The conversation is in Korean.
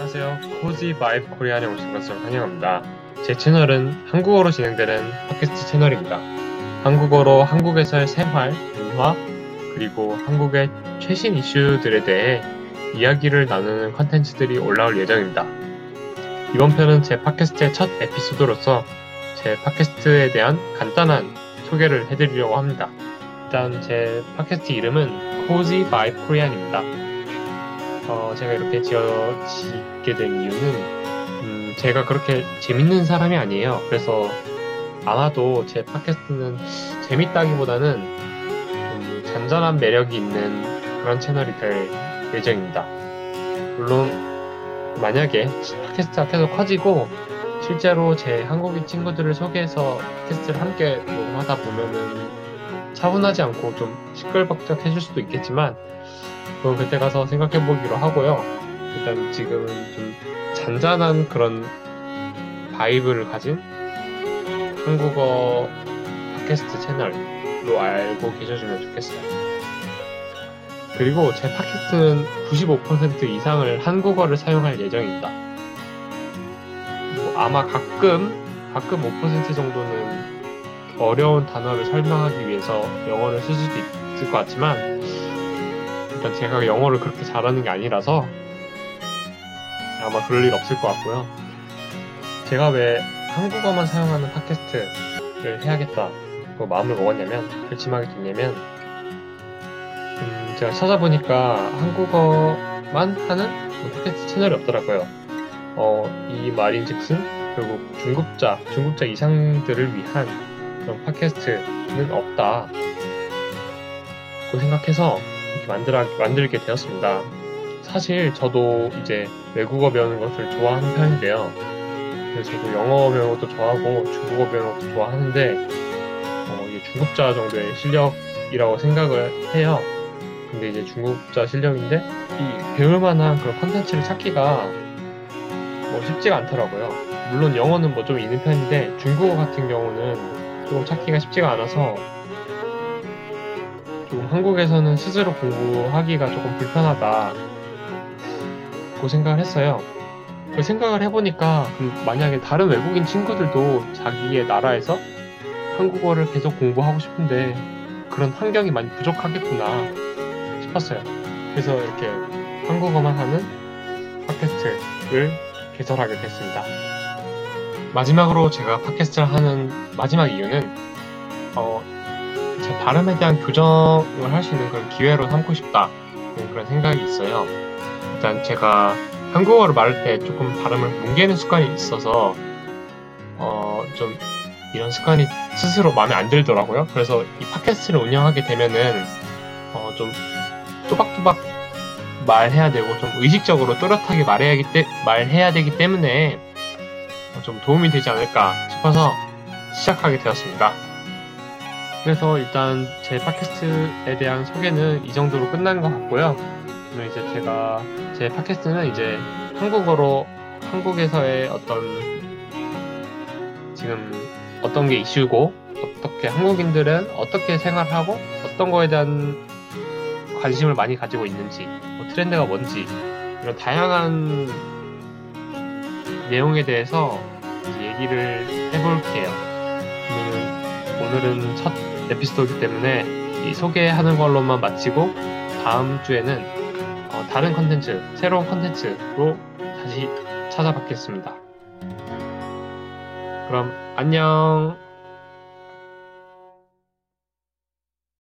안녕하세요. 코지 바이브 코리안에 오신 것을 환영합니다. 제 채널은 한국어로 진행되는 팟캐스트 채널입니다. 한국어로 한국에서의 생활, 문화, 그리고 한국의 최신 이슈들에 대해 이야기를 나누는 컨텐츠들이 올라올 예정입니다. 이번 편은 제 팟캐스트의 첫 에피소드로서 제 팟캐스트에 대한 간단한 소개를 해드리려고 합니다. 일단 제 팟캐스트 이름은 코지 바이브 코리안입니다. 제가 이렇게 짓게 된 이유는 제가 그렇게 재밌는 사람이 아니에요. 그래서 아마도 제 팟캐스트는 재밌다기보다는 잔잔한 매력이 있는 그런 채널이 될 예정입니다. 물론 만약에 팟캐스트가 계속 커지고 실제로 제 한국인 친구들을 소개해서 팟캐스트를 함께 녹음하다 보면은 차분하지 않고 좀 시끌벅적해질 수도 있겠지만 그건 그때 가서 생각해보기로 하고요. 일단 지금은 좀 잔잔한 그런 바이브를 가진 한국어 팟캐스트 채널로 알고 계셔주면 좋겠어요. 그리고 제 팟캐스트는 95% 이상을 한국어를 사용할 예정입니다. 아마 가끔 5% 정도는 어려운 단어를 설명하기 위해서 영어를 쓸 수도 있을 것 같지만 일단 제가 영어를 그렇게 잘하는 게 아니라서 아마 그럴 일 없을 것 같고요. 제가 왜 한국어만 사용하는 팟캐스트를 해야겠다고 마음을 먹었냐면, 결심하게 됐냐면 제가 찾아보니까 한국어만 하는 팟캐스트 채널이 없더라고요. 이 말인즉슨 결국 중급자 이상들을 위한 그런 팟캐스트는 없다고 생각해서 만들게 되었습니다. 사실 저도 이제 외국어 배우는 것을 좋아하는 편인데요. 그래서 저도 영어 배우는 것도 좋아하고 중국어 배우는 것도 좋아하는데 이제 중급자 정도의 실력이라고 생각을 해요. 근데 이제 중급자 실력인데 이 배울만한 그런 컨텐츠를 찾기가 쉽지가 않더라고요. 물론 영어는 좀 있는 편인데 중국어 같은 경우는 조금 찾기가 쉽지가 않아서 좀 한국에서는 스스로 공부하기가 조금 불편하다고 생각을 했어요. 그 생각을 해보니까 만약에 다른 외국인 친구들도 자기의 나라에서 한국어를 계속 공부하고 싶은데 그런 환경이 많이 부족하겠구나 싶었어요. 그래서 이렇게 한국어만 하는 팟캐스트를 개설하게 됐습니다. 마지막으로 제가 팟캐스트를 하는 마지막 이유는 제 발음에 대한 교정을 할 수 있는 그런 기회로 삼고 싶다, 그런 생각이 있어요. 일단 제가 한국어를 말할 때 조금 발음을 뭉개는 습관이 있어서 좀 이런 습관이 스스로 마음에 안 들더라고요. 그래서 이 팟캐스트를 운영하게 되면은 좀 또박또박 말해야 되고 좀 의식적으로 또렷하게 말해야 되기 때문에 좀 도움이 되지 않을까 싶어서 시작하게 되었습니다. 그래서 일단 제 팟캐스트에 대한 소개는 이 정도로 끝난 것 같고요. 그럼 이제 제 팟캐스트는 이제 한국어로 한국에서의 지금 어떤 게 이슈고 한국인들은 어떻게 생활하고 어떤 거에 대한 관심을 많이 가지고 있는지 트렌드가 뭔지 이런 다양한 내용에 대해서 얘기를 해볼게요. 오늘은 첫 에피소드이기 때문에 이 소개하는 걸로만 마치고 다음 주에는 다른 컨텐츠, 새로운 컨텐츠로 다시 찾아뵙겠습니다. 그럼 안녕!